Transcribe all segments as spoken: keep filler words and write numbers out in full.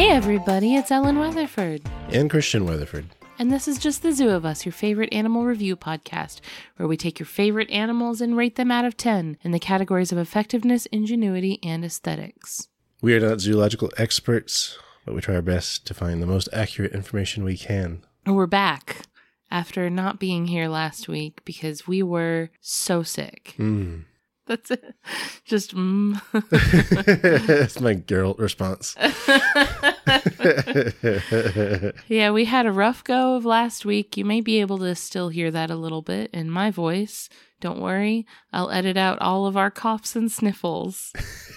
Hey everybody, it's Ellen Weatherford. And Christian Weatherford. And this is Just the Zoo of Us, your favorite animal review podcast, where we take your favorite animals and rate them out of ten in the categories of effectiveness, ingenuity, and aesthetics. We are not zoological experts, but we try our best to find the most accurate information we can. And we're back after not being here last week because we were so sick. Mm. That's it. Just mm. That's my girl response. Yeah, we had a rough go of last week. You may be able to still hear that a little bit in my voice. Don't worry. I'll edit out all of our coughs and sniffles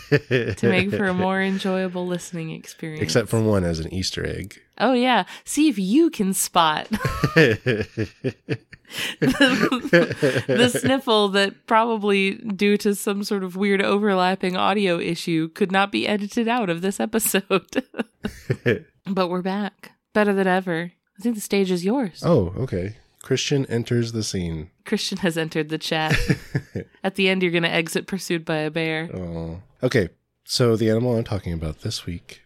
to make for a more enjoyable listening experience. Except for one as an Easter egg. Oh, yeah. See if you can spot the, the sniffle that probably, due to some sort of weird overlapping audio issue, could not be edited out of this episode. But we're back. Better than ever. I think the stage is yours. Oh, okay. Christian enters the scene. Christian has entered the chat. At the end, you're going to exit pursued by a bear. Oh. Okay, so the animal I'm talking about this week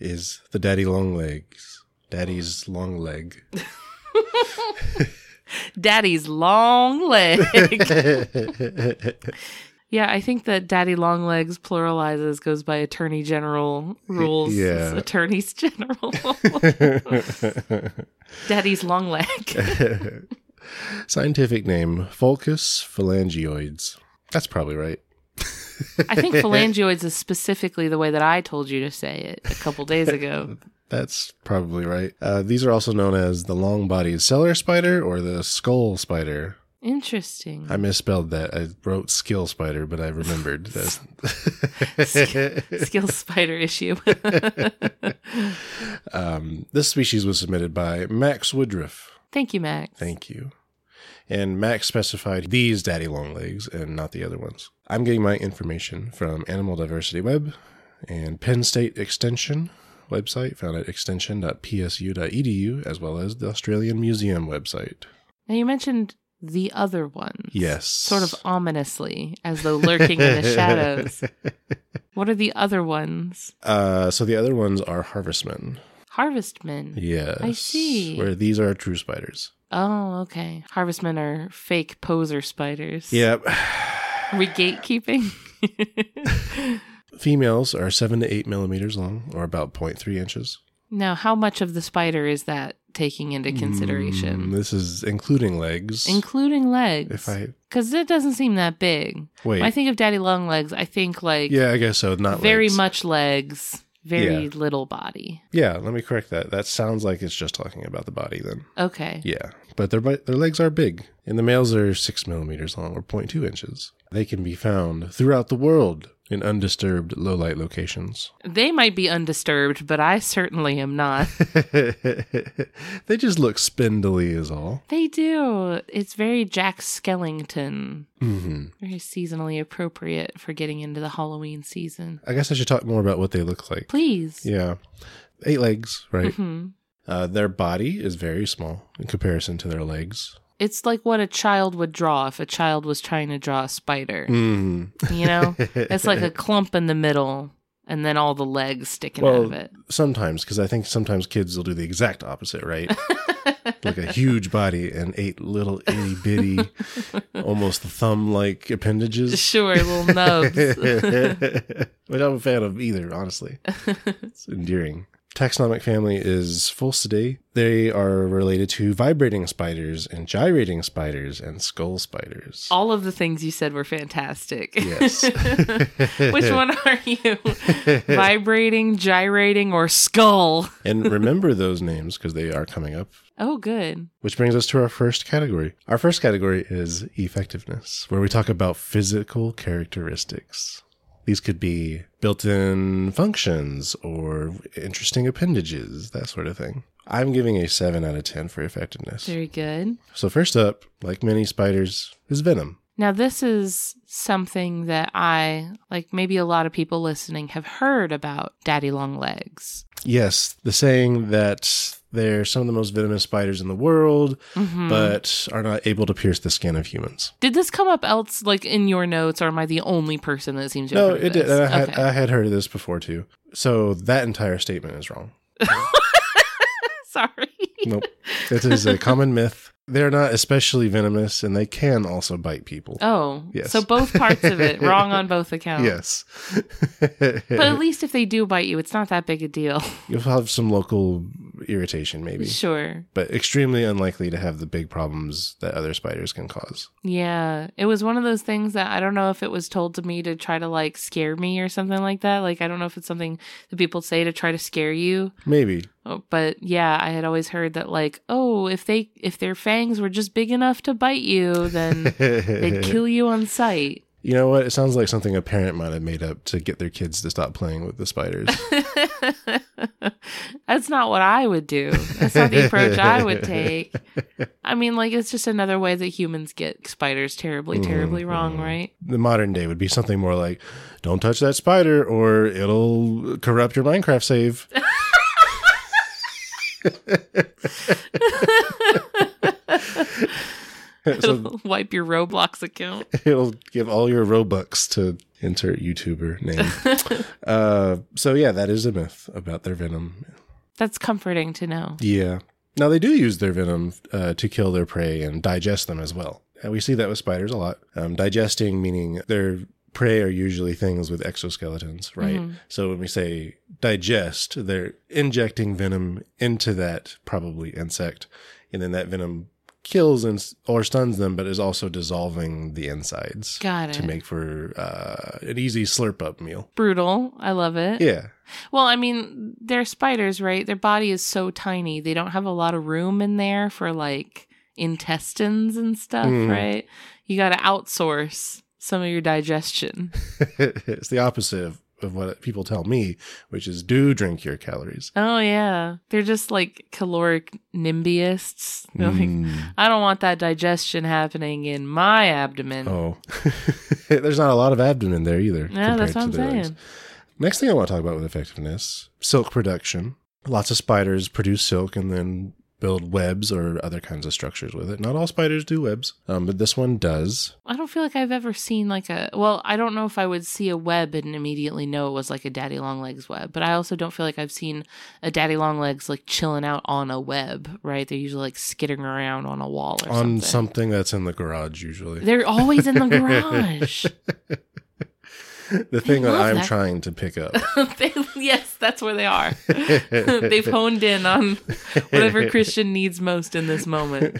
is the daddy long legs. Daddy's long leg. Daddy's long leg. Yeah, I think that daddy long legs pluralizes goes by attorney general rules. Yeah. Attorneys general. Daddy's long leg. Scientific name, Pholcus phalangioides. That's probably right. I think phalangioides is specifically the way that I told you to say it a couple days ago. That's probably right. Uh, these are also known as the long-bodied cellar spider or the skull spider. Interesting. I misspelled that. I wrote skill spider, but I remembered that. Sk- skill spider issue. um, this species was submitted by Max Woodruff. Thank you, Max. Thank you. And Max specified these daddy long legs and not the other ones. I'm getting my information from Animal Diversity Web and Penn State Extension website found at extension dot p s u dot e d u, as well as the Australian Museum website. Now, you mentioned the other ones. Yes. Sort of ominously, as though lurking in the shadows. What are the other ones? Uh, so the other ones are harvestmen. Harvestmen? Yes. I see. Where these are true spiders. Oh, okay. Harvestmen are fake poser spiders. Yep. Are we gatekeeping? Females are seven to eight millimeters long, or about zero point three inches. Now, how much of the spider is that taking into consideration? Mm, this is including legs. Including legs. If I, because it doesn't seem that big. Wait. When I think of daddy long legs, I think like... Yeah, I guess so. Not very legs. much legs, very yeah. little body. Yeah, let me correct that. That sounds like it's just talking about the body then. Okay. Yeah, but their their legs are big, and the males are six millimeters long, or zero point two inches. They can be found throughout the world in undisturbed low-light locations. They might be undisturbed, but I certainly am not. They just look spindly is all. They do. It's very Jack Skellington. Mm-hmm. Very seasonally appropriate for getting into the Halloween season. I guess I should talk more about what they look like. Please. Yeah. Eight legs, right? Mm-hmm. Uh, their body is very small in comparison to their legs. It's like what a child would draw if a child was trying to draw a spider. Mm. You know? It's like a clump in the middle and then all the legs sticking well, out of it. Sometimes, because I think sometimes kids will do the exact opposite, right? Like a huge body and eight little itty-bitty, almost thumb-like appendages. Sure, little nubs. Which I'm a fan of either, honestly. It's endearing. Taxonomic family is Pholcidae. They are related to vibrating spiders and gyrating spiders and skull spiders. All of the things you said were fantastic. Yes. Which one are you? Vibrating, gyrating, or skull? And remember those names because they are coming up. Oh, good. Which brings us to our first category. Our first category is effectiveness, where we talk about physical characteristics. These could be built-in functions or interesting appendages, that sort of thing. I'm giving a seven out of ten for effectiveness. Very good. So first up, like many spiders, is venom. Now, this is something that I, like maybe a lot of people listening, have heard about daddy long legs. Yes, the saying that They're some of the most venomous spiders in the world, mm-hmm. but are not able to pierce the skin of humans. Did this come up else, like in your notes, or am I the only person that seems to have heard of this? No, it did. I had, okay. I had heard of this before, too. So that entire statement is wrong. Sorry. Nope. It is a common myth. They're not especially venomous, and they can also bite people. Oh, yes. So both parts of it, wrong on both accounts. Yes. But at least if they do bite you, it's not that big a deal. You'll have some local irritation, maybe. Sure. But extremely unlikely to have the big problems that other spiders can cause. Yeah. It was one of those things that I don't know if it was told to me to try to, like, scare me or something like that. Like, I don't know if it's something that people say to try to scare you. Maybe. But yeah, I had always heard that, like, oh, if they if their fangs were just big enough to bite you, then they'd kill you on sight. You know what? It sounds like something a parent might have made up to get their kids to stop playing with the spiders. That's not what I would do. That's not the approach I would take. I mean, like, it's just another way that humans get spiders terribly, terribly mm, wrong, mm. right? The modern day would be something more like, don't touch that spider or it'll corrupt your Minecraft save. It'll wipe your Roblox account. It'll give all your Robux to insert YouTuber name. uh, so yeah, that is a myth about their venom. That's comforting to know. Yeah. Now they do use their venom uh, to kill their prey and digest them as well. And we see that with spiders a lot. Um, digesting meaning they're prey are usually things with exoskeletons, right? Mm-hmm. So when we say digest, they're injecting venom into that probably insect, and then that venom kills and or stuns them, but is also dissolving the insides. Got it. To make for uh, an easy slurp up meal. Brutal. I love it. Yeah. Well, I mean, they're spiders, right? Their body is so tiny; they don't have a lot of room in there for like intestines and stuff, mm. right? You got to outsource some of your digestion. It's the opposite of, of what people tell me, which is do drink your calories. Oh, yeah. They're just like caloric nimbyists. Mm. Like, I don't want that digestion happening in my abdomen. Oh. There's not a lot of abdomen there either. Yeah, that's what I'm saying. Legs. Next thing I want to talk about with effectiveness, silk production. Lots of spiders produce silk and then build webs or other kinds of structures with it. Not all spiders do webs, um, but this one does. I don't feel like I've ever seen like a, well, I don't know if I would see a web and immediately know it was like a daddy long legs web, but I also don't feel like I've seen a daddy long legs like chilling out on a web, right? They're usually like skittering around on a wall or on something. On something that's in the garage usually. They're always in the garage. The thing that I'm that. trying to pick up. they, yes, that's where they are. They've honed in on whatever Christian needs most in this moment.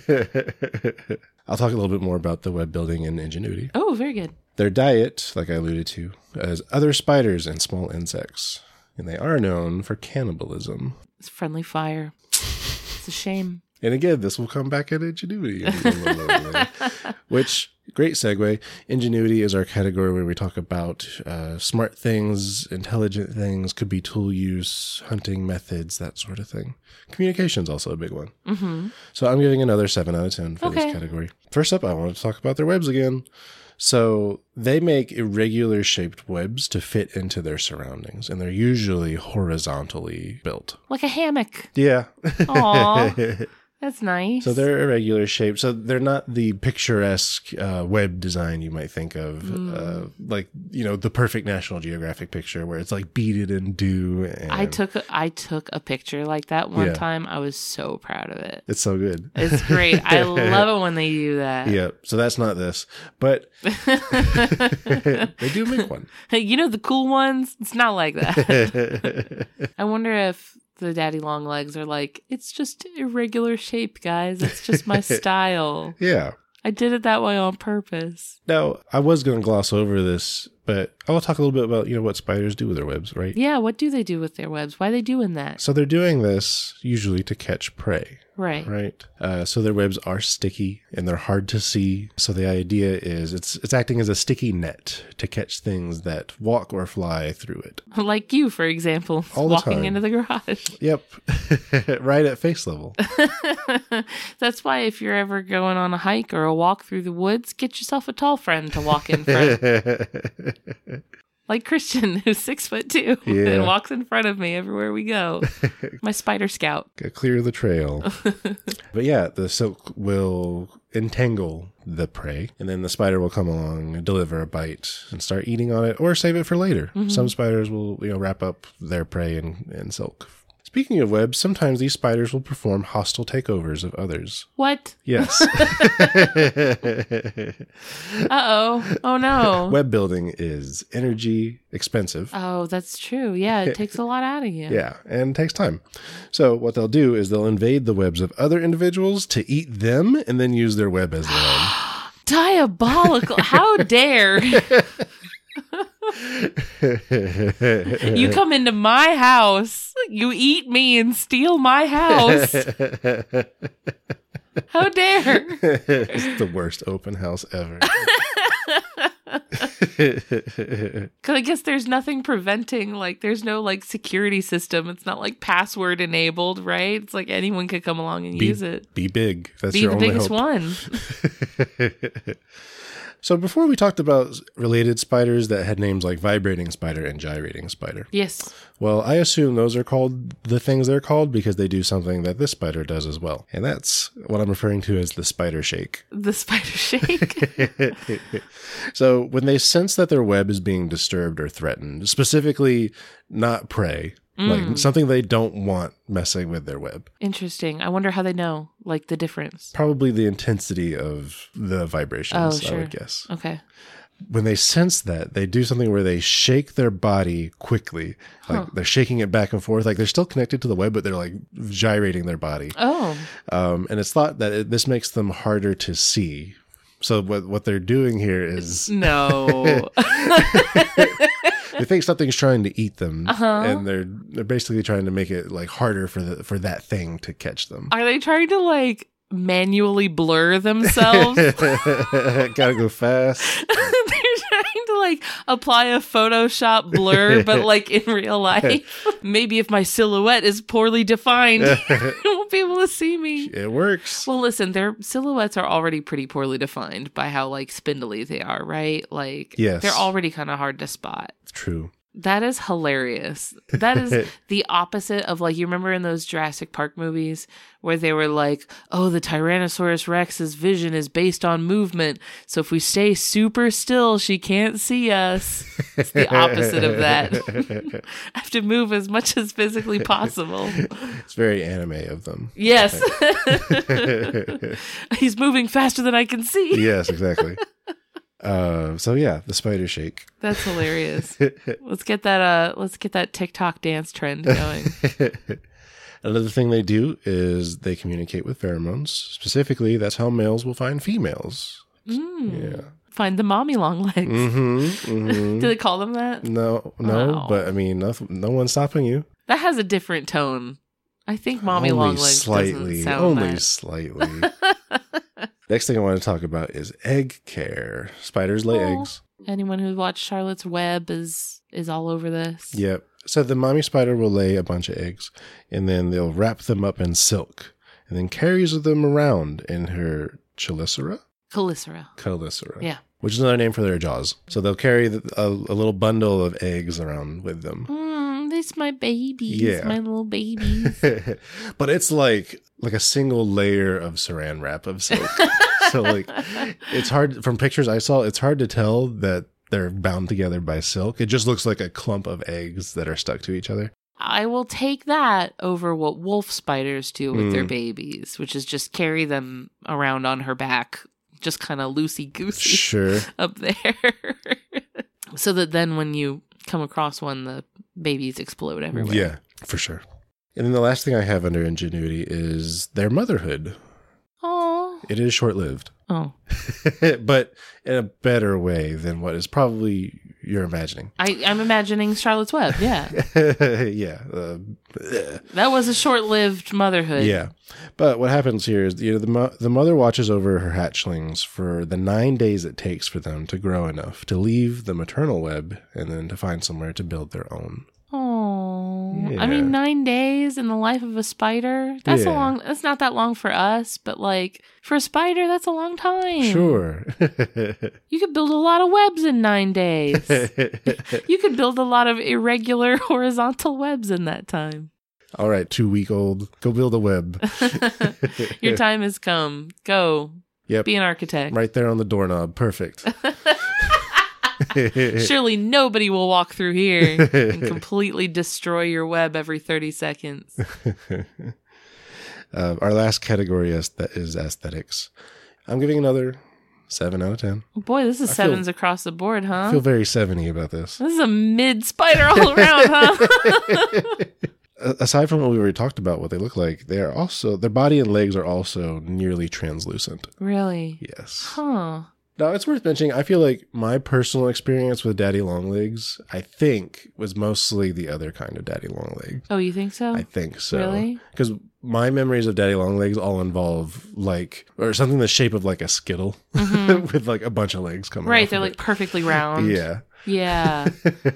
I'll talk a little bit more about the web building and ingenuity. Oh, very good. Their diet, like I alluded to, is other spiders and small insects. And they are known for cannibalism. It's friendly fire. It's a shame. And again, this will come back at ingenuity. Which, great segue. Ingenuity is our category where we talk about uh, smart things, intelligent things, could be tool use, hunting methods, that sort of thing. Communication's also a big one. Mm-hmm. So I'm giving another seven out of ten for okay. this category. First up, I wanted to talk about their webs again. So they make irregular shaped webs to fit into their surroundings, and they're usually horizontally built. Like a hammock. Yeah. Aww. That's nice. So they're irregular shaped. So they're not the picturesque uh, web design you might think of, mm. uh, like, you know, the perfect National Geographic picture where it's like beaded and dew. And... I took a, I took a picture like that one yeah. time. I was so proud of it. It's so good. It's great. I love it when they do that. Yeah. So that's not this, but they do make one. You know, the cool ones. It's not like that. I wonder if the daddy long legs are like, it's just irregular shape, guys. It's just my style. Yeah. I did it that way on purpose. Now, I was going to gloss over this, but I'll talk a little bit about, you know, what spiders do with their webs, right? Yeah. What do they do with their webs? Why are they doing that? So they're doing this usually to catch prey. Right. Right. Uh, so their webs are sticky and they're hard to see. So the idea is it's it's acting as a sticky net to catch things that walk or fly through it. Like you, for example, all walking the time into the garage. Yep. Right at face level. That's why if you're ever going on a hike or a walk through the woods, get yourself a tall friend to walk in front. like Christian, who's six foot two yeah. and walks in front of me everywhere we go. My spider scout. Clear the trail. But yeah, the silk will entangle the prey, and then the spider will come along and deliver a bite and start eating on it, or save it for later. Mm-hmm. Some spiders will, you know, wrap up their prey in, in silk. Speaking of webs, sometimes these spiders will perform hostile takeovers of others. What? Yes. Uh-oh. Oh, no. Web building is energy expensive. Oh, that's true. Yeah, it takes a lot out of you. Yeah, and takes time. So what they'll do is they'll invade the webs of other individuals to eat them and then use their web as their own. Diabolical. How dare. You come into my house, you eat me and steal my house. How dare. It's the worst open house ever. Because I guess there's nothing preventing, like, there's no, like, security system. It's not, like, password enabled, right? It's like anyone could come along and be, use it. Be big. That's be your only hope. Be the biggest one. So before we talked about related spiders that had names like vibrating spider and gyrating spider. Yes. Well, I assume those are called the things they're called because they do something that this spider does as well. And that's what I'm referring to as the spider shake. The spider shake. So when they sense that their web is being disturbed or threatened, specifically not prey, mm. like something they don't want messing with their web. Interesting. I wonder how they know, like, the difference. Probably the intensity of the vibrations, oh, sure. I would guess. Okay. When they sense that, they do something where they shake their body quickly. Like huh. They're shaking it back and forth. Like they're still connected to the web, but they're like gyrating their body. Oh. Um, and it's thought that it, this makes them harder to see. So what what they're doing here is... No. They think something's trying to eat them, uh-huh. and they're they're basically trying to make it like harder for the for that thing to catch them. Are they trying to like manually blur themselves? Gotta go fast. They're trying to like apply a Photoshop blur, but like in real life. Maybe if my silhouette is poorly defined, you won't be able to see me. It works. Well, listen, their silhouettes are already pretty poorly defined by how like spindly they are, right? Like, yes. They're already kind of hard to spot. True. That is hilarious. That is the opposite of, like, you remember in those Jurassic Park movies where they were like, oh, the Tyrannosaurus Rex's vision is based on movement. So if we stay super still, she can't see us. It's the opposite of that. I have to move as much as physically possible. It's very anime of them. Yes. He's moving faster than I can see. Yes, exactly. Uh, so yeah, the spider shake. That's hilarious. Let's get that. Uh, let's get that TikTok dance trend going. Another thing they do is they communicate with pheromones. Specifically, that's how males will find females. Mm. Yeah, find the mommy long legs. Mm-hmm, mm-hmm. Do they call them that? No, no. Wow. But I mean, no, no one's stopping you. That has a different tone. I think mommy only long legs slightly, doesn't sound only that. Slightly. Next thing I want to talk about is egg care. Spiders lay oh, eggs. Anyone who watched Charlotte's Web is is all over this. Yep. So the mommy spider will lay a bunch of eggs, and then they'll wrap them up in silk, and then carries them around in her chelicera? Chelicera. Chelicera. Yeah. Which is another name for their jaws. So they'll carry the, a, a little bundle of eggs around with them. Mm, these my babies, yeah. my little babies. But it's like... like a single layer of saran wrap of silk. So like, it's hard, from pictures I saw, it's hard to tell that they're bound together by silk. It just looks like a clump of eggs that are stuck to each other. I will take that over what wolf spiders do with mm. their babies, which is just carry them around on her back, just kind of loosey-goosey sure. up there. So that then when you come across one, the babies explode everywhere. Yeah, for sure. And then the last thing I have under ingenuity is their motherhood. Oh. It is short-lived. Oh. But in a better way than what is probably you're imagining. I, I'm imagining Charlotte's Web, yeah. yeah. Uh, that was a short-lived motherhood. Yeah. But what happens here is, you know, the, mo- the mother watches over her hatchlings for the nine days it takes for them to grow enough to leave the maternal web and then to find somewhere to build their own. Oh. Yeah. I mean, nine days in the life of a spider, that's yeah. a long, that's not that long for us, but like for a spider, that's a long time. Sure. You could build a lot of webs in nine days. You could build a lot of irregular horizontal webs in that time. All right, two week old, go build a web. Your time has come. Go. Yep. Be an architect. Right there on the doorknob. Perfect. Surely nobody will walk through here and completely destroy your web every thirty seconds. Uh, our last category is, is aesthetics. I'm giving another seven out of ten. Boy, this is I sevens feel, across the board, huh? I feel very seven-y about this. This is a mid-spider all around, huh? Aside from what we already talked about, what they look like, they are also, their body and legs are also nearly translucent. Really? Yes. Huh. Now, it's worth mentioning, I feel like my personal experience with daddy long legs, I think, was mostly the other kind of daddy long leg. Oh, you think so? I think so. Really? Because my memories of daddy long legs all involve, like, or something in the shape of, like, a Skittle mm-hmm. with, like, a bunch of legs coming out. Right, they're, like, it. perfectly round. Yeah. Yeah.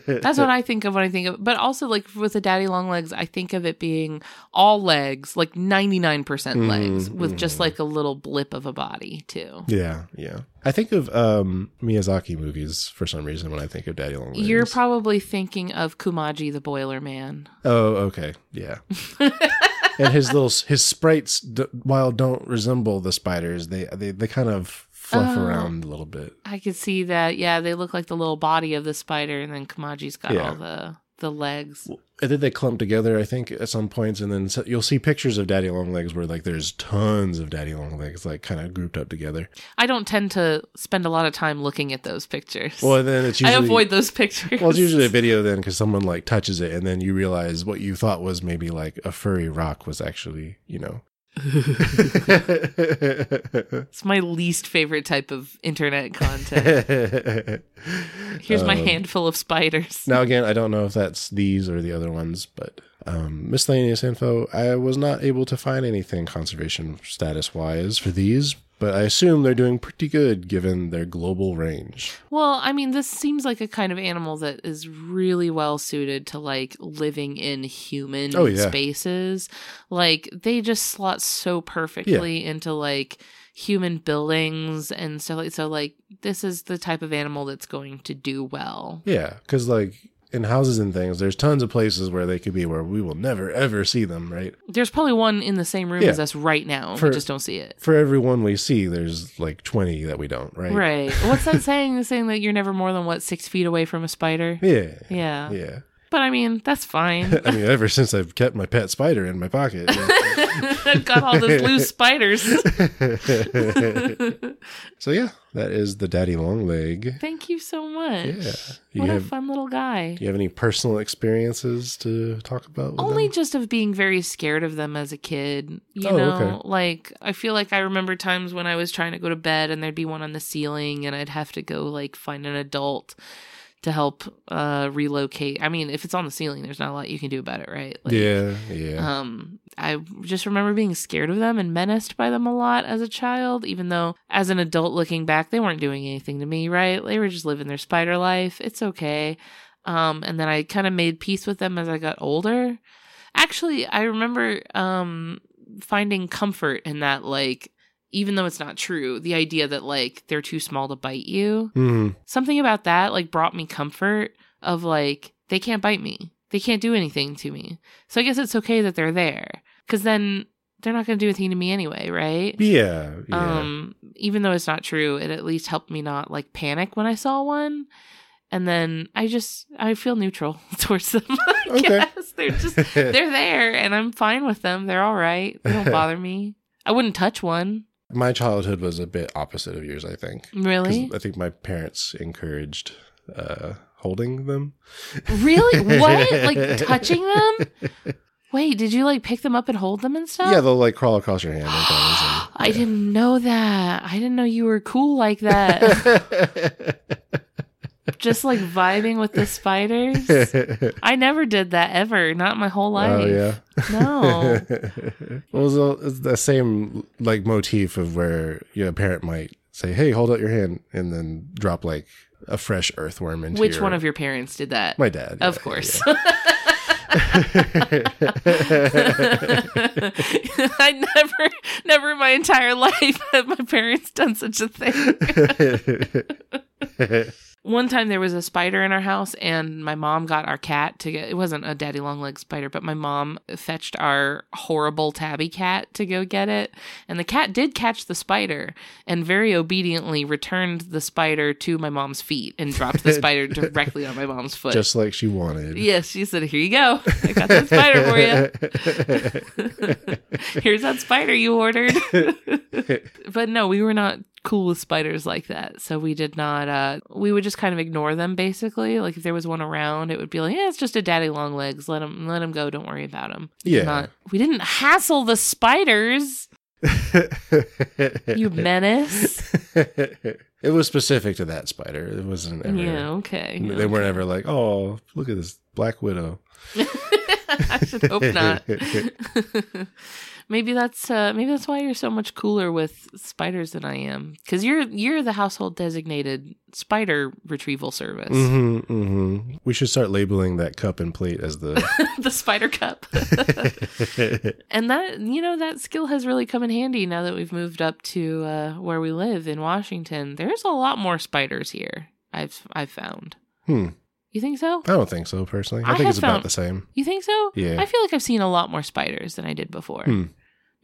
That's what I think of when I think of, but also, like, with a daddy long legs, I think of it being all legs, like, ninety-nine percent mm-hmm. legs, with mm-hmm. just, like, a little blip of a body, too. Yeah, yeah. I think of um, Miyazaki movies for some reason when I think of daddy long legs. You're probably thinking of Kumaji the Boiler Man. Oh, okay. Yeah. And his little his sprites, d- while don't resemble the spiders, they they, they kind of fluff oh, around a little bit. I could see that. Yeah, they look like the little body of the spider, and then Kumaji's got yeah. all the, the legs. Well, and then they clump together, I think, at some points, and then so you'll see pictures of daddy long legs where, like, there's tons of daddy long legs, like, kind of grouped up together. I don't tend to spend a lot of time looking at those pictures. Well, then it's usually... I avoid those pictures. Well, it's usually a video then, because someone, like, touches it, and then you realize what you thought was maybe, like, a furry rock was actually, you know... It's my least favorite type of internet content. Here's um, my handful of spiders. Now again, I don't know if that's these or the other ones, but um, miscellaneous info, I was not able to find anything conservation status wise for these, but I assume they're doing pretty good given their global range. Well, I mean, this seems like a kind of animal that is really well suited to, like, living in human oh, yeah. spaces. Like, they just slot so perfectly yeah. into, like, human buildings and stuff. Like, so, like, this is the type of animal that's going to do well. Yeah, because, like... in houses and things, there's tons of places where they could be where we will never, ever see them, right? There's probably one in the same room yeah. as us right now. For, we just don't see it. For every one we see, there's like twenty that we don't, right? Right. What's that saying? The saying that you're never more than, what, six feet away from a spider? Yeah. Yeah. Yeah. But I mean, that's fine. I mean, ever since I've kept my pet spider in my pocket. I've got all those loose spiders. So yeah, that is the daddy long leg. Thank you so much. Yeah. You what have, a fun little guy. Do you have any personal experiences to talk about? Only them? Just of being very scared of them as a kid. You oh, know, okay. Like, I feel like I remember times when I was trying to go to bed and there'd be one on the ceiling and I'd have to go, like, find an adult to help uh, relocate. I mean, if it's on the ceiling, there's not a lot you can do about it, right? Like, yeah, yeah. Um, I just remember being scared of them and menaced by them a lot as a child, even though as an adult looking back, they weren't doing anything to me, right? They were just living their spider life. It's okay. Um, and then I kind of made peace with them as I got older. Actually, I remember um, finding comfort in that, like, even though it's not true, the idea that, like, they're too small to bite you. Mm. Something about that, like, brought me comfort of, like, they can't bite me. They can't do anything to me. So I guess it's okay that they're there. Because then they're not going to do anything to me anyway, right? Yeah, yeah. Um, even though it's not true, it at least helped me not, like, panic when I saw one. And then I just, I feel neutral towards them, I okay. guess. They're just, they're there, and I'm fine with them. They're all right. They don't bother me. I wouldn't touch one. My childhood was a bit opposite of yours, I think. Really? 'Cause I think my parents encouraged uh, holding them. Really? What? Like touching them? Wait, did you like pick them up and hold them and stuff? Yeah, they'll like crawl across your hand. And yeah. I didn't know that. I didn't know you were cool like that. Just like vibing with the spiders. I never did that ever. Not my whole life. Oh, yeah. No. Well, it's, all, it's the same like motif of where you know, a parent might say, hey, hold out your hand, and then drop like a fresh earthworm into Which your... one of your parents did that? My dad. Of yeah, course. Yeah. I never, never in my entire life have my parents done such a thing. One time there was a spider in our house, and my mom got our cat to get, it wasn't a daddy long leg spider, but my mom fetched our horrible tabby cat to go get it. And the cat did catch the spider and very obediently returned the spider to my mom's feet and dropped the spider directly on my mom's foot. Just like she wanted. Yes, she said, here you go. I got that spider for you. Here's that spider you ordered. But no, we were not cool with spiders like that. So we did not, uh, we would just kind of ignore them basically. Like if there was one around, it would be like, yeah, it's just a daddy long legs. Let him, let him go. Don't worry about him. Yeah. Not, we didn't hassle the spiders. You menace. It was specific to that spider. It wasn't ever. Yeah, okay. They okay. weren't ever like, oh, look at this black widow. I should hope not. Maybe that's uh, maybe that's why you're so much cooler with spiders than I am, because you're you're the household designated spider retrieval service. Mm-hmm, mm-hmm. We should start labeling that cup and plate as the the spider cup. And that you know that skill has really come in handy now that we've moved up to uh, where we live in Washington. There's a lot more spiders here. I've I've found. Hmm. You think so? I don't think so, personally. I, I think it's found... about the same. You think so? Yeah. I feel like I've seen a lot more spiders than I did before. Hmm.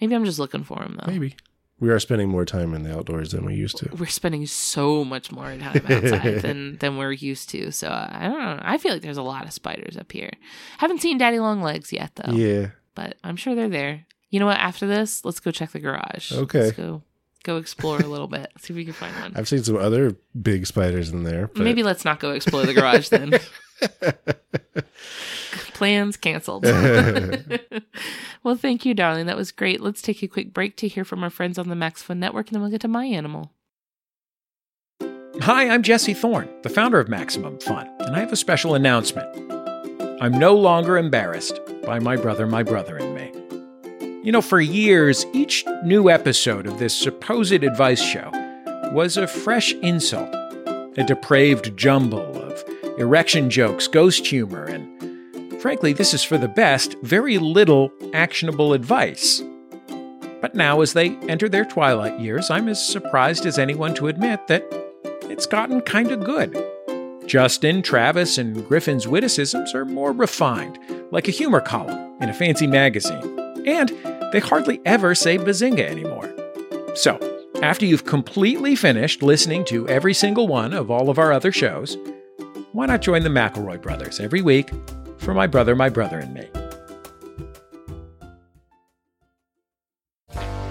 Maybe I'm just looking for them, though. Maybe. We are spending more time in the outdoors than we used to. We're spending so much more time outside than, than we're used to. So, uh, I don't know. I feel like there's a lot of spiders up here. Haven't seen daddy long legs yet, though. Yeah. But I'm sure they're there. You know what? After this, let's go check the garage. Okay. Let's go. Go explore a little bit. See if we can find one. I've seen some other big spiders in there. But... maybe let's not go explore the garage then. Plans canceled. Well, thank you, darling. That was great. Let's take a quick break to hear from our friends on the Max Fun Network, and then we'll get to My Animal. Hi, I'm Jesse Thorne, the founder of Maximum Fun, and I have a special announcement. I'm no longer embarrassed by My Brother, My Brother, and Me. You know, for years, each new episode of this supposed advice show was a fresh insult, a depraved jumble of erection jokes, ghost humor, and frankly, this is for the best, very little actionable advice. But now, as they enter their twilight years, I'm as surprised as anyone to admit that it's gotten kind of good. Justin, Travis, and Griffin's witticisms are more refined, like a humor column in a fancy magazine. And they hardly ever say bazinga anymore. So, after you've completely finished listening to every single one of all of our other shows, why not join the McElroy brothers every week for My Brother, My Brother, and Me.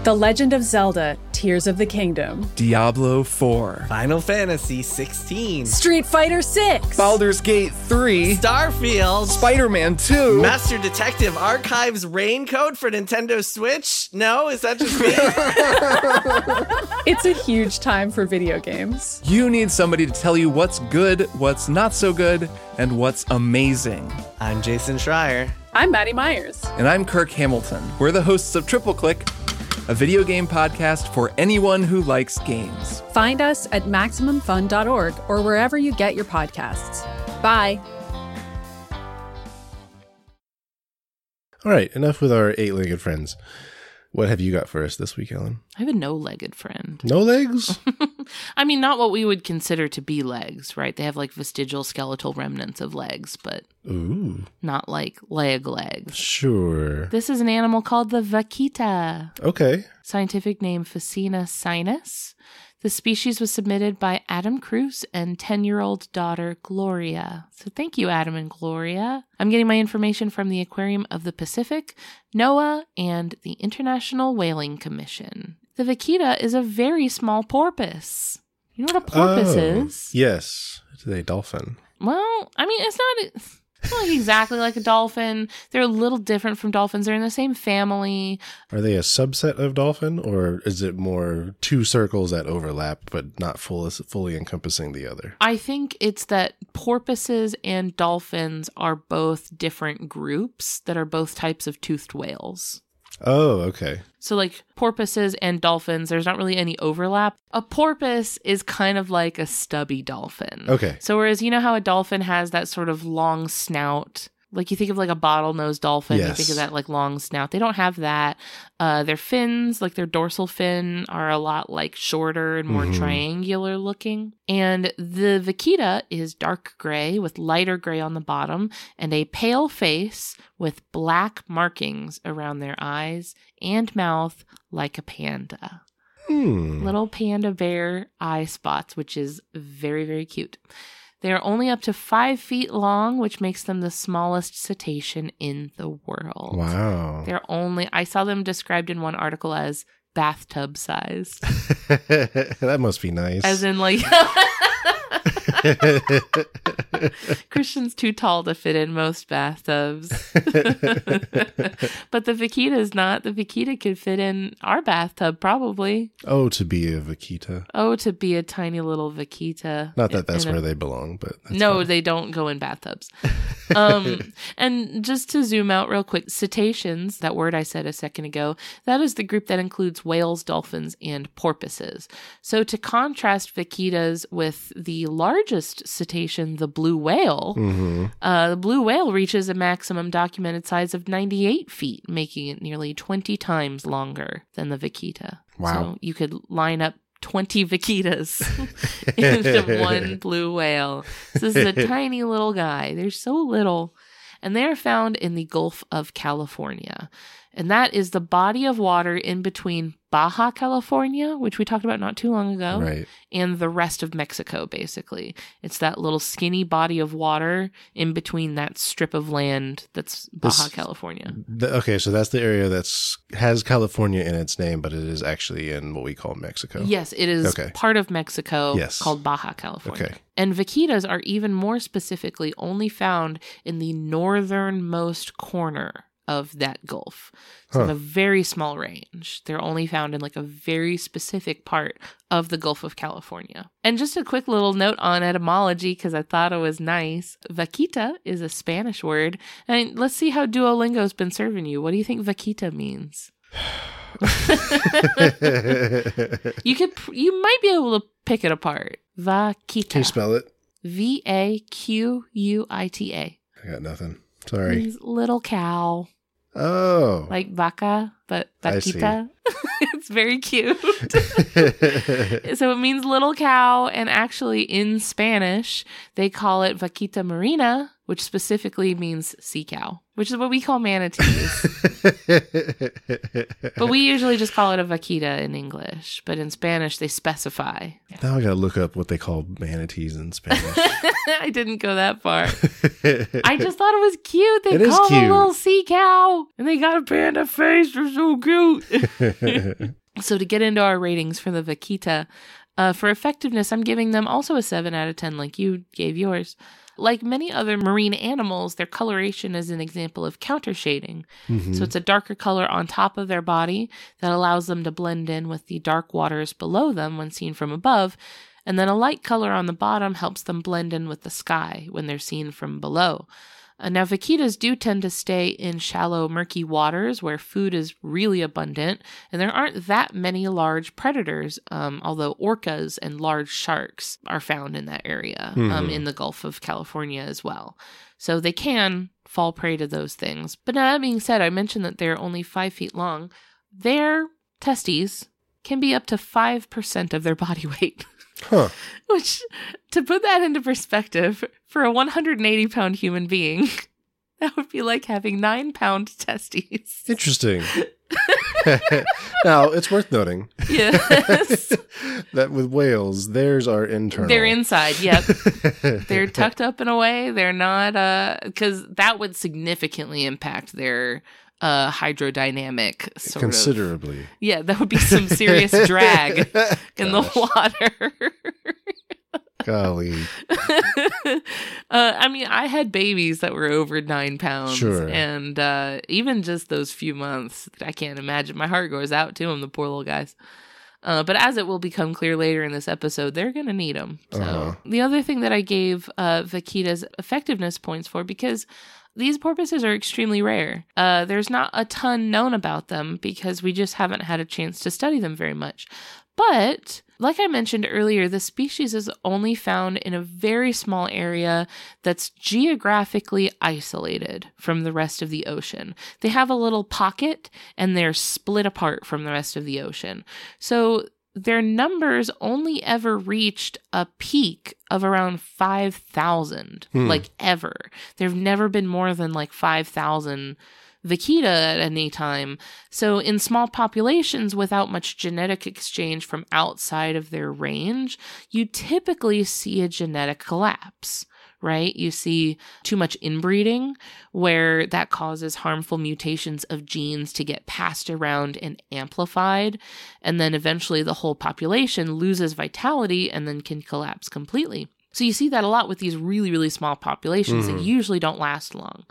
The Legend of Zelda, Tears of the Kingdom. Diablo four. Final Fantasy sixteen. Street Fighter six. Baldur's Gate three. Starfield. Spider-Man two. Master Detective Archives Rain Code for Nintendo Switch? No? Is that just me? It's a huge time for video games. You need somebody to tell you what's good, what's not so good, and what's amazing. I'm Jason Schreier. I'm Maddie Myers. And I'm Kirk Hamilton. We're the hosts of Triple Click, a video game podcast for anyone who likes games. Find us at maximum fun dot org or wherever you get your podcasts. Bye. All right, enough with our eight-legged friends. What have you got for us this week, Ellen? I have a no-legged friend. No legs? I mean, not what we would consider to be legs, right? They have like vestigial skeletal remnants of legs, but ooh, not like leg legs. Sure. This is an animal called the vaquita. Okay. Scientific name Phocoena sinus. The species was submitted by Adam Cruz and ten-year-old daughter Gloria. So thank you, Adam and Gloria. I'm getting my information from the Aquarium of the Pacific, NOAA, and the International Whaling Commission. The vaquita is a very small porpoise. You know what a porpoise oh, is? Yes. It's a dolphin. Well, I mean, it's not... It's- It's not exactly like a dolphin. They're a little different from dolphins. They're in the same family. Are they a subset of dolphin, or is it more two circles that overlap but not full, fully encompassing the other? I think it's that porpoises and dolphins are both different groups that are both types of toothed whales. Oh, okay. So like porpoises and dolphins, there's not really any overlap. A porpoise is kind of like a stubby dolphin. Okay. So whereas you know how a dolphin has that sort of long snout, Like you think of like a bottlenose dolphin, yes. You think of that like long snout. They don't have that. Uh, their fins, like their dorsal fin, are a lot like shorter and more mm-hmm. triangular looking. And the vaquita is dark gray with lighter gray on the bottom and a pale face with black markings around their eyes and mouth like a panda. Mm. Little panda bear eye spots, which is very, very cute. They are only up to five feet long, which makes them the smallest cetacean in the world. Wow. They're only, I saw them described in one article as bathtub sized. That must be nice. As in, like, Christian's too tall to fit in most bathtubs. But the vaquita is not. The vaquita could fit in our bathtub, probably. Oh, to be a vaquita. Oh, to be a tiny little vaquita. Not that that's where a... they belong, but... That's no, fine. They don't go in bathtubs. um, and just to zoom out real quick, cetaceans, that word I said a second ago, that is the group that includes whales, dolphins, and porpoises. So to contrast vaquitas with the largest cetacean, the blue whale, mm-hmm. uh, the blue whale reaches a maximum documented size of ninety-eight feet, making it nearly twenty times longer than the vaquita. Wow. So you could line up twenty vaquitas into one blue whale. So this is a tiny little guy. They're so little. And they are found in the Gulf of California. And that is the body of water in between Baja California, which we talked about not too long ago, right. and the rest of Mexico, basically. It's that little skinny body of water in between that strip of land that's Baja this, California. The, okay, so that's the area that's has California in its name, but it is actually in what we call Mexico. Yes, it is okay. part of Mexico yes. called Baja California. Okay. And vaquitas are even more specifically only found in the northernmost corner of that gulf. So huh. in a very small range. They're only found in like a very specific part of the Gulf of California. And just a quick little note on etymology, because I thought it was nice. Vaquita is a Spanish word. And let's see how Duolingo's been serving you. What do you think vaquita means? you could, you might be able to pick it apart. Vaquita. Can you spell it? V A Q U I T A. I got nothing. Sorry. He's little cow. Oh. Like vaca, but vaquita. It's very cute. So it means little cow, and actually in Spanish, they call it vaquita marina, which specifically means sea cow, which is what we call manatees. But we usually just call it a vaquita in English, but in Spanish, they specify. Yeah. Now I gotta look up what they call manatees in Spanish. I didn't go that far. I just thought it was cute. They it call him a little sea cow, and they got a panda face. They're so cute. So to get into our ratings for the vaquita, uh, for effectiveness, I'm giving them also a seven out of ten like you gave yours. Like many other marine animals, their coloration is an example of countershading. Mm-hmm. So it's a darker color on top of their body that allows them to blend in with the dark waters below them when seen from above. And then a light color on the bottom helps them blend in with the sky when they're seen from below. Uh, now, vaquitas do tend to stay in shallow, murky waters where food is really abundant, and there aren't that many large predators, um, although orcas and large sharks are found in that area, mm-hmm. um, in the Gulf of California as well. So they can fall prey to those things. But now that being said, I mentioned that they're only five feet long. Their testes can be up to five percent of their body weight. Huh. Which, to put that into perspective, for a one hundred eighty pound human being, that would be like having nine pound testes. Interesting. Now, it's worth noting. Yes. That with whales, theirs are internal. They're inside, yep. They're tucked up in a way. They're not, uh, because that would significantly impact their Uh, hydrodynamic sort considerably. Of. Yeah, that would be some serious drag in the water. Golly. uh, I mean, I had babies that were over nine pounds. Sure. And uh, even just those few months, I can't imagine. My heart goes out to them, the poor little guys. Uh, but as it will become clear later in this episode, they're going to need them. So uh-huh. The other thing that I gave uh, vaquita's effectiveness points for, because these porpoises are extremely rare. Uh, there's not a ton known about them because we just haven't had a chance to study them very much. But Like I mentioned earlier, the species is only found in a very small area that's geographically isolated from the rest of the ocean. They have a little pocket and they're split apart from the rest of the ocean. So their numbers only ever reached a peak of around five thousand, hmm. like ever. There have never been more than like five thousand vaquita at any time. So in small populations without much genetic exchange from outside of their range, you typically see a genetic collapse, right? You see too much inbreeding where that causes harmful mutations of genes to get passed around and amplified. And then eventually the whole population loses vitality and then can collapse completely. So you see that a lot with these really, really small populations mm. that usually don't last long.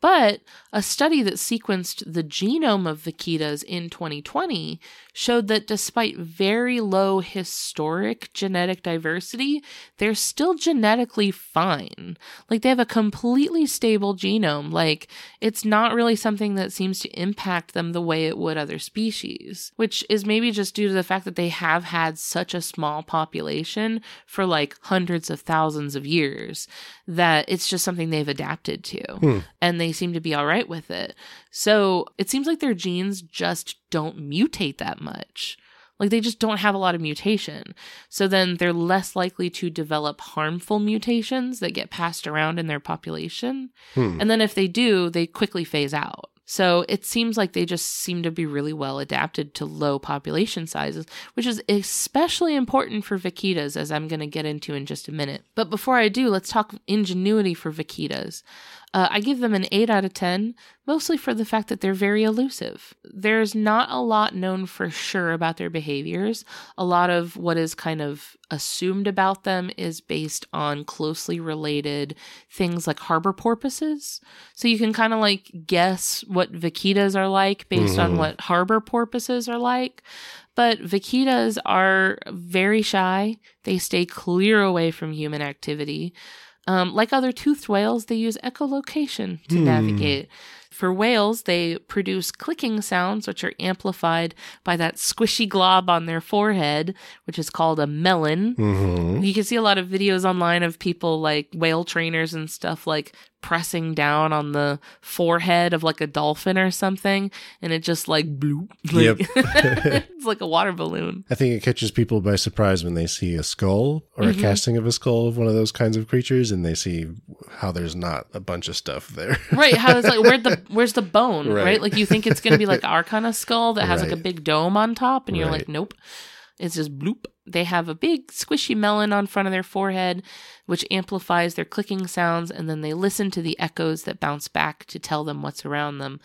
But a study that sequenced the genome of vaquitas in twenty twenty showed that despite very low historic genetic diversity, they're still genetically fine. Like they have a completely stable genome. Like it's not really something that seems to impact them the way it would other species, which is maybe just due to the fact that they have had such a small population for like hundreds of thousands of years that it's just something they've adapted to. Hmm. And they They seem to be all right with it. So it seems like their genes just don't mutate that much. Like they just don't have a lot of mutation. So then they're less likely to develop harmful mutations that get passed around in their population. Hmm. And then if they do, they quickly phase out. So it seems like they just seem to be really well adapted to low population sizes, which is especially important for vaquitas, as I'm going to get into in just a minute. But before I do, let's talk ingenuity for vaquitas. Uh, I give them an eight out of ten, mostly for the fact that they're very elusive. There's not a lot known for sure about their behaviors. A lot of what is kind of assumed about them is based on closely related things like harbor porpoises. So you can kind of like guess what vaquitas are like based mm-hmm. on what harbor porpoises are like. But vaquitas are very shy. They stay clear away from human activity. Um, like other toothed whales, they use echolocation to mm. navigate. For whales, they produce clicking sounds, which are amplified by that squishy glob on their forehead, which is called a melon. Mm-hmm. You can see a lot of videos online of people like whale trainers and stuff like pressing down on the forehead of like a dolphin or something, and it just like bloop. Like, yep. It's like a water balloon. I think it catches people by surprise when they see a skull or mm-hmm. a casting of a skull of one of those kinds of creatures, and they see how there's not a bunch of stuff there. Right. How it's like, where'd the where's the bone, right. right? Like you think it's going to be like our kind of skull that has right. like a big dome on top, and you're right. like, nope. It's just bloop. They have a big squishy melon on front of their forehead, which amplifies their clicking sounds, and then they listen to the echoes that bounce back to tell them what's around them.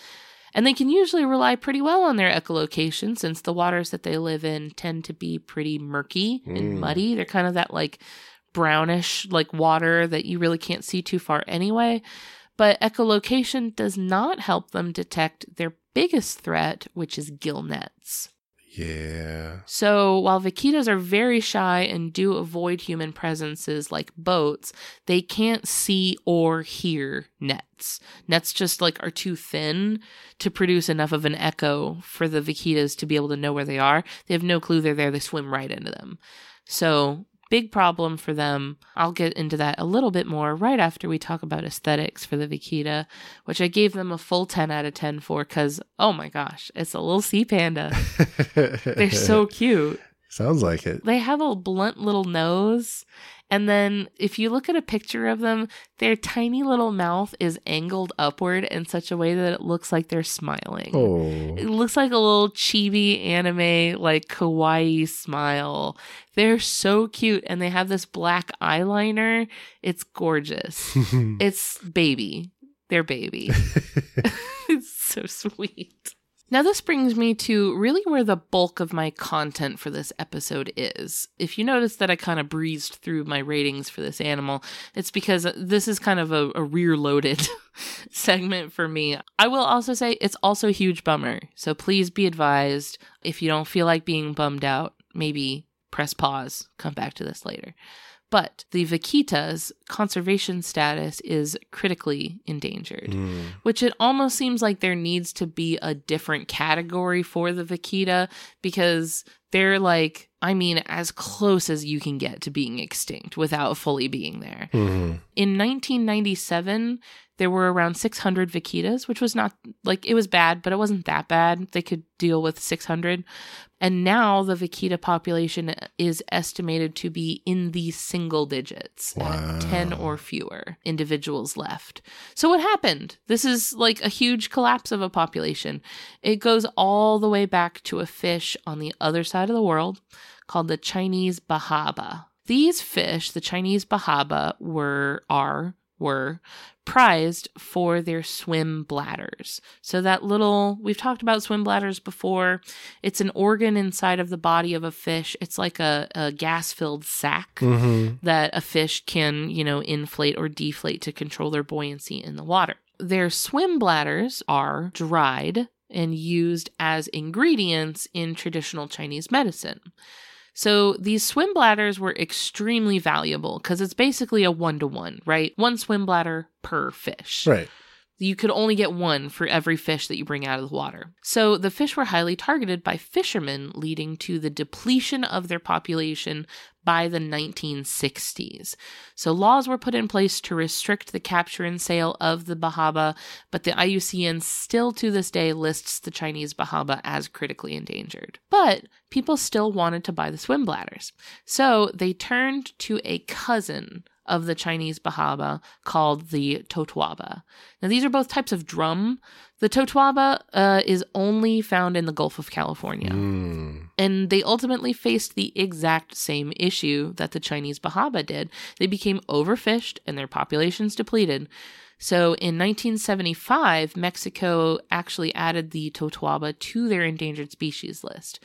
And they can usually rely pretty well on their echolocation since the waters that they live in tend to be pretty murky mm. and muddy. They're kind of that like brownish like water that you really can't see too far anyway. But echolocation does not help them detect their biggest threat, which is gill nets. Yeah. So while vaquitas are very shy and do avoid human presences like boats, they can't see or hear nets. Nets just like are too thin to produce enough of an echo for the vaquitas to be able to know where they are. They have no clue they're there. They swim right into them. So big problem for them. I'll get into that a little bit more right after we talk about aesthetics for the vaquita, which I gave them a full ten out of ten for because, oh my gosh, it's a little sea panda. They're so cute. Sounds like it. They have a blunt little nose. And then if you look at a picture of them, their tiny little mouth is angled upward in such a way that it looks like they're smiling. Oh. It looks like a little chibi anime, like kawaii smile. They're so cute. And they have this black eyeliner. It's gorgeous. It's baby. They're baby. It's so sweet. Now, this brings me to really where the bulk of my content for this episode is. If you notice that I kind of breezed through my ratings for this animal, it's because this is kind of a, a rear-loaded segment for me. I will also say it's also a huge bummer, so please be advised if you don't feel like being bummed out, maybe press pause, come back to this later. But the vaquita's conservation status is critically endangered, mm. which it almost seems like there needs to be a different category for the vaquita because they're like I mean, as close as you can get to being extinct without fully being there. Mm-hmm. In nineteen ninety-seven, there were around six hundred vaquitas, which was not, like, it was bad, but it wasn't that bad. They could deal with six hundred. And now the vaquita population is estimated to be in the single digits, wow. at ten or fewer individuals left. So what happened? This is like a huge collapse of a population. It goes all the way back to a fish on the other side of the world called the Chinese Bahaba. These fish, the Chinese Bahaba, were, are, were prized for their swim bladders. So that little, we've talked about swim bladders before. It's an organ inside of the body of a fish. It's like a, a gas-filled sac mm-hmm. that a fish can, you know, inflate or deflate to control their buoyancy in the water. Their swim bladders are dried and used as ingredients in traditional Chinese medicine. So these swim bladders were extremely valuable because it's basically a one-to-one, right? One swim bladder per fish. Right. You could only get one for every fish that you bring out of the water. So the fish were highly targeted by fishermen, leading to the depletion of their population by the nineteen sixties. So laws were put in place to restrict the capture and sale of the Bahaba, but the I U C N still to this day lists the Chinese Bahaba as critically endangered. But people still wanted to buy the swim bladders. So they turned to a cousin of the Chinese Bahaba called the Totuaba. Now, these are both types of drum. The Totuaba uh, is only found in the Gulf of California. Mm. And they ultimately faced the exact same issue that the Chinese Bahaba did. They became overfished and their populations depleted. So in nineteen seventy-five, Mexico actually added the Totuaba to their endangered species list.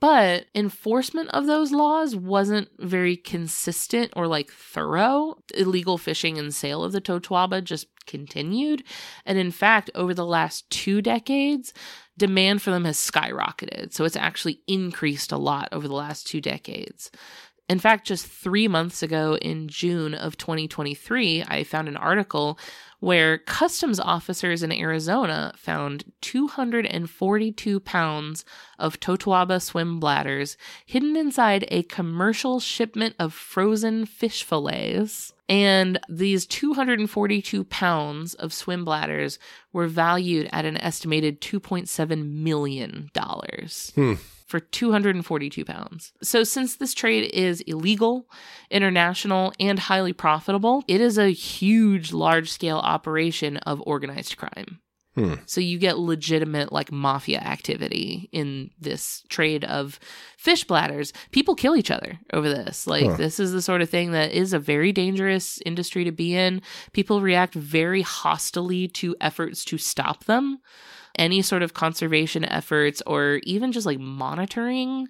But enforcement of those laws wasn't very consistent or like thorough. Illegal fishing and sale of the Totuaba just continued. And in fact, over the last two decades, demand for them has skyrocketed. So it's actually increased a lot over the last two decades. In fact, just three months ago in June of twenty twenty-three, I found an article where customs officers in Arizona found two hundred forty-two pounds of Totuaba swim bladders hidden inside a commercial shipment of frozen fish fillets. And these two hundred forty-two pounds of swim bladders were valued at an estimated two point seven million dollars. Hmm. For two hundred forty-two pounds. So since this trade is illegal, international, and highly profitable, it is a huge, large-scale operation of organized crime. Hmm. So you get legitimate, like, mafia activity in this trade of fish bladders. People kill each other over this. Like, huh. This is the sort of thing that is a very dangerous industry to be in. People react very hostilely to efforts to stop them. Any sort of conservation efforts or even just like monitoring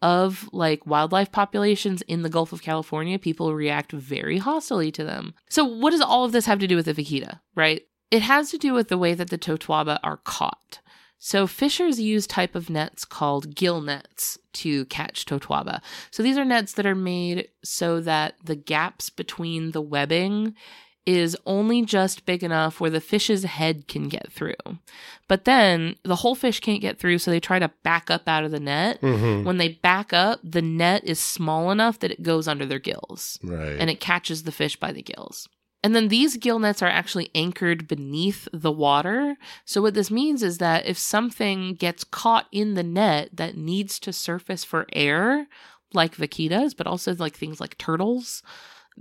of like wildlife populations in the Gulf of California, people react very hostilely to them. So what does all of this have to do with the vaquita, right? It has to do with the way that the Totuaba are caught. So fishers use type of nets called gill nets to catch Totuaba. So these are nets that are made so that the gaps between the webbing is only just big enough where the fish's head can get through. But then the whole fish can't get through, so they try to back up out of the net. Mm-hmm. When they back up, the net is small enough that it goes under their gills. Right. And it catches the fish by the gills. And then these gill nets are actually anchored beneath the water. So what this means is that if something gets caught in the net that needs to surface for air, like vaquitas, but also like things like turtles,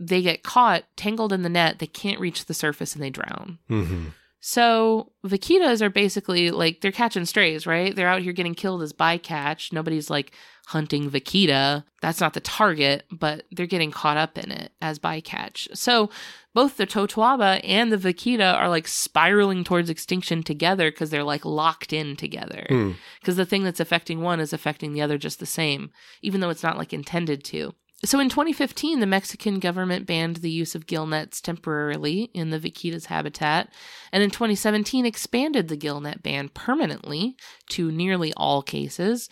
they get caught, tangled in the net, they can't reach the surface, and they drown. Mm-hmm. So vaquitas are basically, like, they're catching strays, right? They're out here getting killed as bycatch. Nobody's, like, hunting vaquita. That's not the target, but they're getting caught up in it as bycatch. So both the Totuaba and the vaquita are, like, spiraling towards extinction together because they're, like, locked in together. Because mm. the thing that's affecting one is affecting the other just the same, even though it's not, like, intended to. So in twenty fifteen, the Mexican government banned the use of gill nets temporarily in the vaquita's habitat, and in twenty seventeen expanded the gill net ban permanently to nearly all cases,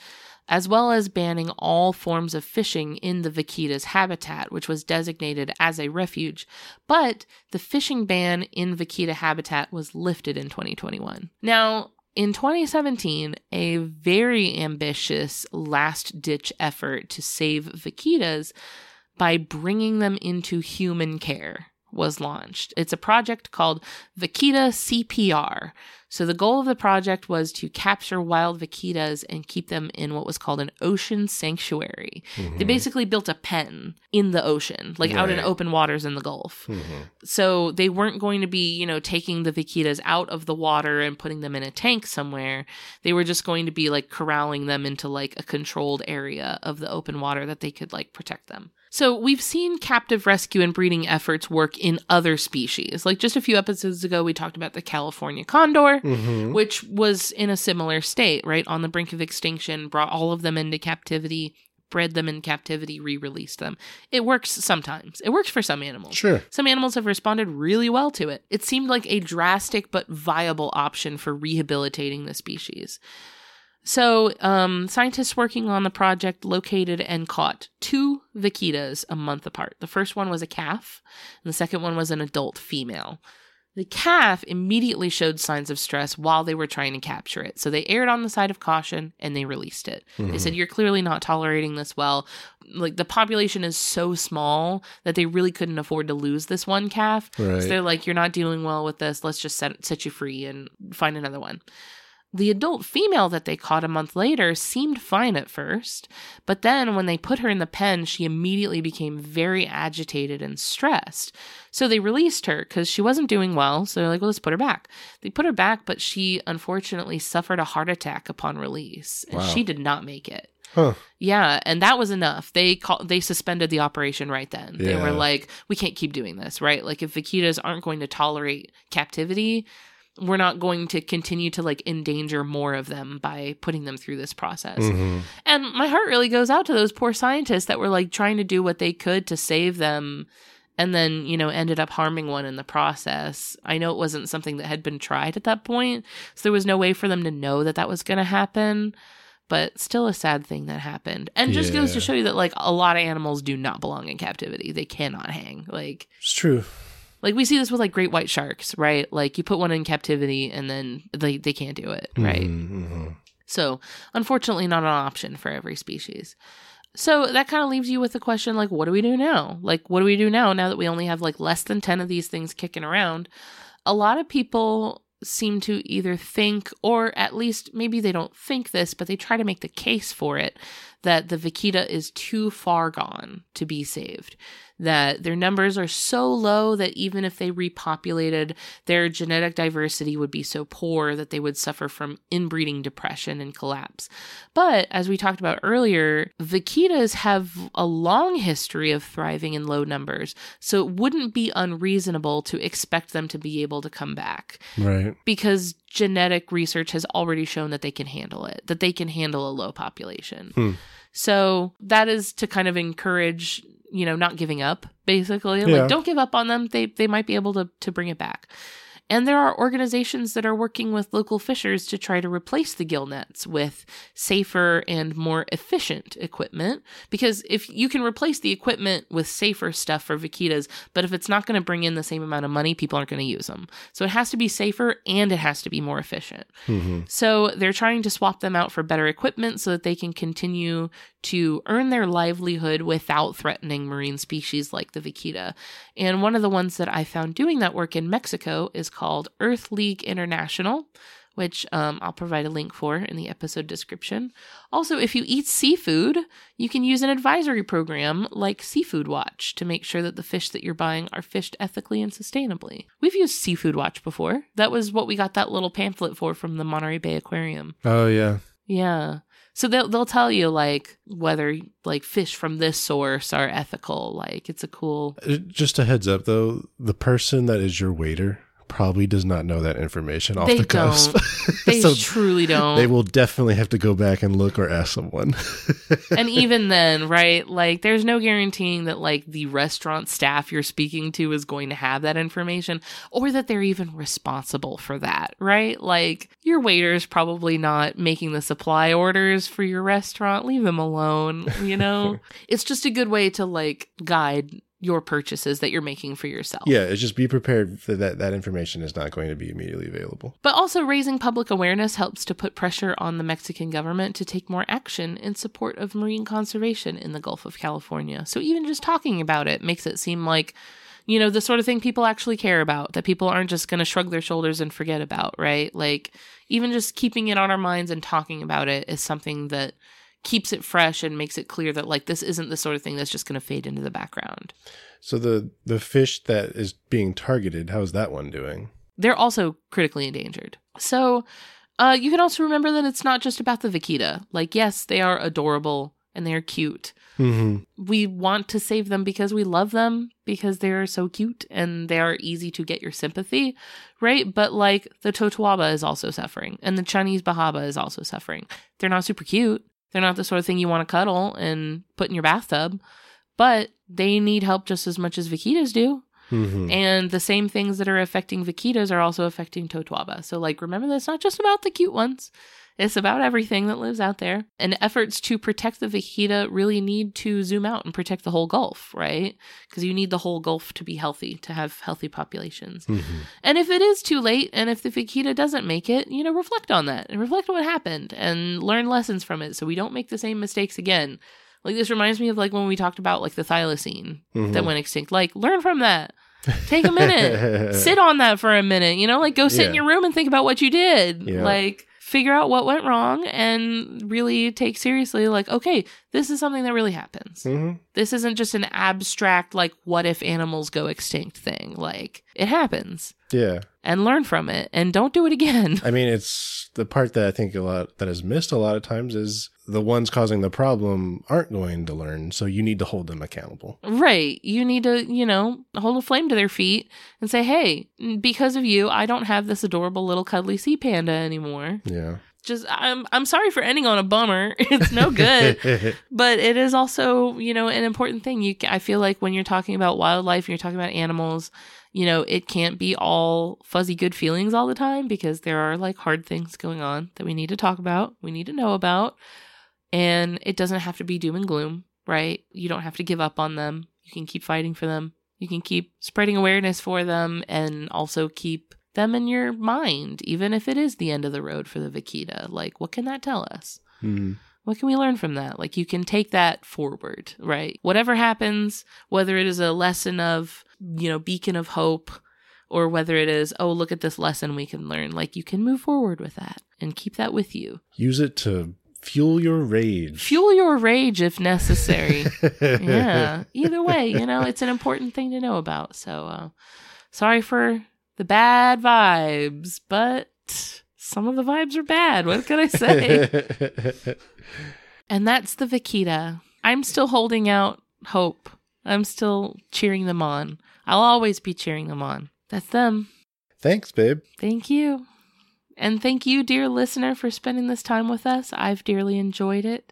as well as banning all forms of fishing in the vaquita's habitat, which was designated as a refuge. But the fishing ban in vaquita habitat was lifted in twenty twenty-one. Now, In twenty seventeen, a very ambitious last-ditch effort to save vaquitas by bringing them into human care was launched. It's a project called Vaquita C P R. So the goal of the project was to capture wild vaquitas and keep them in what was called an ocean sanctuary. Mm-hmm. They basically built a pen in the ocean, like right. out in open waters in the Gulf. Mm-hmm. So they weren't going to be, you know, taking the vaquitas out of the water and putting them in a tank somewhere. They were just going to be like corralling them into like a controlled area of the open water that they could like protect them. So we've seen captive rescue and breeding efforts work in other species. Like just a few episodes ago, we talked about the California condor, mm-hmm. which was in a similar state, right? On the brink of extinction, brought all of them into captivity, bred them in captivity, re-released them. It works sometimes. It works for some animals. Sure. Some animals have responded really well to it. It seemed like a drastic but viable option for rehabilitating the species. So, um, scientists working on the project located and caught two vaquitas a month apart. The first one was a calf, and the second one was an adult female. The calf immediately showed signs of stress while they were trying to capture it. So they erred on the side of caution, and they released it. Mm-hmm. They said, you're clearly not tolerating this well. Like, the population is so small that they really couldn't afford to lose this one calf. Right. So they're like, you're not dealing well with this. Let's just set, set you free and find another one. The adult female that they caught a month later seemed fine at first, but then when they put her in the pen, she immediately became very agitated and stressed. So they released her because she wasn't doing well, so they're like, well, let's put her back. They put her back, but she unfortunately suffered a heart attack upon release, and wow. she did not make it. Huh. Yeah, and that was enough. They call, they suspended the operation right then. Yeah. They were like, we can't keep doing this, right? Like, if vaquitas aren't going to tolerate captivity, we're not going to continue to like endanger more of them by putting them through this process. Mm-hmm. And my heart really goes out to those poor scientists that were like trying to do what they could to save them and then, you know, ended up harming one in the process. I know it wasn't something that had been tried at that point, so there was no way for them to know that that was going to happen, but still a sad thing that happened. And just yeah. goes to show you that like a lot of animals do not belong in captivity. They cannot hang. Like, it's true. Like, we see this with, like, great white sharks, right? Like, you put one in captivity, and then they, they can't do it, right? Mm-hmm. So, unfortunately, not an option for every species. So, that kind of leaves you with the question, like, what do we do now? Like, what do we do now, now that we only have, like, less than ten of these things kicking around? A lot of people seem to either think, or at least maybe they don't think this, but they try to make the case for it, that the vaquita is too far gone to be saved, that their numbers are so low that even if they repopulated, their genetic diversity would be so poor that they would suffer from inbreeding depression and collapse. But as we talked about earlier, vaquitas have a long history of thriving in low numbers, so it wouldn't be unreasonable to expect them to be able to come back. Right. Because genetic research has already shown that they can handle it, that they can handle a low population. Hmm. So that is to kind of encourage, you know, not giving up, basically. Yeah. Like, don't give up on them. They they might be able to, to bring it back. And there are organizations that are working with local fishers to try to replace the gill nets with safer and more efficient equipment. Because if you can replace the equipment with safer stuff for vaquitas, but if it's not going to bring in the same amount of money, people aren't going to use them. So it has to be safer and it has to be more efficient. Mm-hmm. So they're trying to swap them out for better equipment so that they can continue to earn their livelihood without threatening marine species like the vaquita. And one of the ones that I found doing that work in Mexico is called Earth League International, which um, I'll provide a link for in the episode description. Also, if you eat seafood, you can use an advisory program like Seafood Watch to make sure that the fish that you're buying are fished ethically and sustainably. We've used Seafood Watch before. That was what we got that little pamphlet for from the Monterey Bay Aquarium. Oh, yeah. Yeah. So they'll, they'll tell you, like, whether, like, fish from this source are ethical. Like, it's a cool... Just a heads up, though, the person that is your waiter probably does not know that information off they the coast. Don't. They so truly don't. They will definitely have to go back and look or ask someone. And even then, right? Like, there's no guaranteeing that, like, the restaurant staff you're speaking to is going to have that information or that they're even responsible for that, right? Like, your waiter's probably not making the supply orders for your restaurant. Leave them alone, you know? It's just a good way to, like, guide your purchases that you're making for yourself. Yeah, it's just be prepared for that that information is not going to be immediately available. But also raising public awareness helps to put pressure on the Mexican government to take more action in support of marine conservation in the Gulf of California. So even just talking about it makes it seem like, you know, the sort of thing people actually care about, that people aren't just going to shrug their shoulders and forget about, right? Like, even just keeping it on our minds and talking about it is something that keeps it fresh and makes it clear that, like, this isn't the sort of thing that's just going to fade into the background. So the the fish that is being targeted, how's that one doing? They're also critically endangered. So uh, you can also remember that it's not just about the vaquita. Like, yes, they are adorable and they are cute. Mm-hmm. We want to save them because we love them, because they're so cute and they are easy to get your sympathy, right? But, like, the Totuaba is also suffering and the Chinese Bahaba is also suffering. They're not super cute. They're not the sort of thing you want to cuddle and put in your bathtub, but they need help just as much as vaquitas do. Mm-hmm. And the same things that are affecting vaquitas are also affecting Totuaba. So, like, remember that it's not just about the cute ones. It's about everything that lives out there. And efforts to protect the vaquita really need to zoom out and protect the whole Gulf, right? Because you need the whole Gulf to be healthy, to have healthy populations. Mm-hmm. And if it is too late, and if the vaquita doesn't make it, you know, reflect on that and reflect on what happened and learn lessons from it so we don't make the same mistakes again. Like, this reminds me of, like, when we talked about, like, the thylacine mm-hmm. that went extinct. Like, learn from that. Take a minute. Sit on that for a minute. You know, like, go sit yeah. in your room and think about what you did. Yeah. Like, figure out what went wrong and really take seriously, like, okay, this is something that really happens. Mm-hmm. This isn't just an abstract, like, what if animals go extinct thing. Like, it happens. Yeah. And learn from it and don't do it again. I mean, it's the part that I think a lot that is missed a lot of times is the ones causing the problem aren't going to learn. So you need to hold them accountable. Right. You need to, you know, hold a flame to their feet and say, hey, because of you, I don't have this adorable little cuddly sea panda anymore. Yeah. Just, I'm I'm sorry for ending on a bummer. It's no good. But it is also, you know, an important thing. You, I feel like when you're talking about wildlife and you're talking about animals, you know, it can't be all fuzzy good feelings all the time, because there are, like, hard things going on that we need to talk about, we need to know about. And it doesn't have to be doom and gloom, right? You don't have to give up on them. You can keep fighting for them. You can keep spreading awareness for them, and also keep them in your mind, even if it is the end of the road for the vaquita. Like, what can that tell us? Mm-hmm. What can we learn from that? Like, you can take that forward, right? Whatever happens, whether it is a lesson of, you know, beacon of hope, or whether it is, oh, look at this lesson we can learn. Like, you can move forward with that and keep that with you. Use it to fuel your rage. Fuel your rage if necessary. Yeah. Either way, you know, it's an important thing to know about. So uh, sorry for the bad vibes, but some of the vibes are bad. What can I say? And that's the vaquita. I'm still holding out hope. I'm still cheering them on. I'll always be cheering them on. That's them. Thanks, babe. Thank you. And thank you, dear listener, for spending this time with us. I've dearly enjoyed it.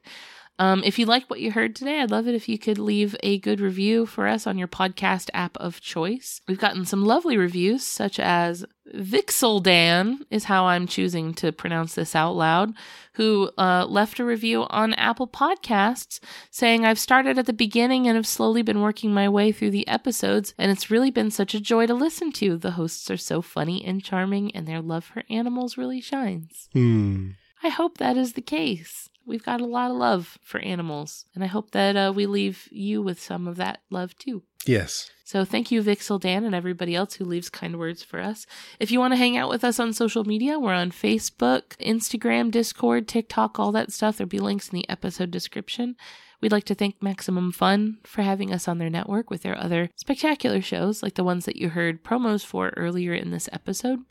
Um, if you liked what you heard today, I'd love it if you could leave a good review for us on your podcast app of choice. We've gotten some lovely reviews, such as Vixeldan, is how I'm choosing to pronounce this out loud, who uh, left a review on Apple Podcasts saying, I've started at the beginning and have slowly been working my way through the episodes, and it's really been such a joy to listen to. The hosts are so funny and charming, and their love for animals really shines. Hmm. I hope that is the case. We've got a lot of love for animals, and I hope that uh, we leave you with some of that love, too. Yes. So thank you, Vixeldan, and everybody else who leaves kind words for us. If you want to hang out with us on social media, we're on Facebook, Instagram, Discord, TikTok, all that stuff. There'll be links in the episode description. We'd like to thank Maximum Fun for having us on their network with their other spectacular shows, like the ones that you heard promos for earlier in this episode.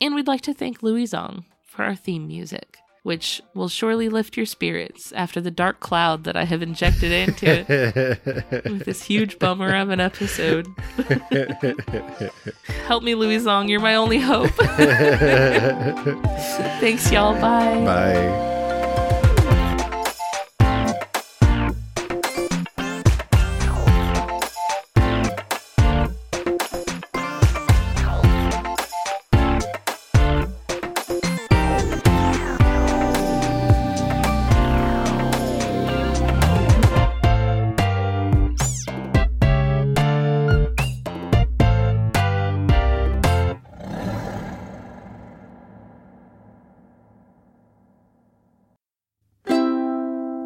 And we'd like to thank Louis Zong for our theme music, which will surely lift your spirits after the dark cloud that I have injected into it with this huge bummer of an episode. Help me, Louis Zong. You're my only hope. Thanks, y'all. Bye. Bye.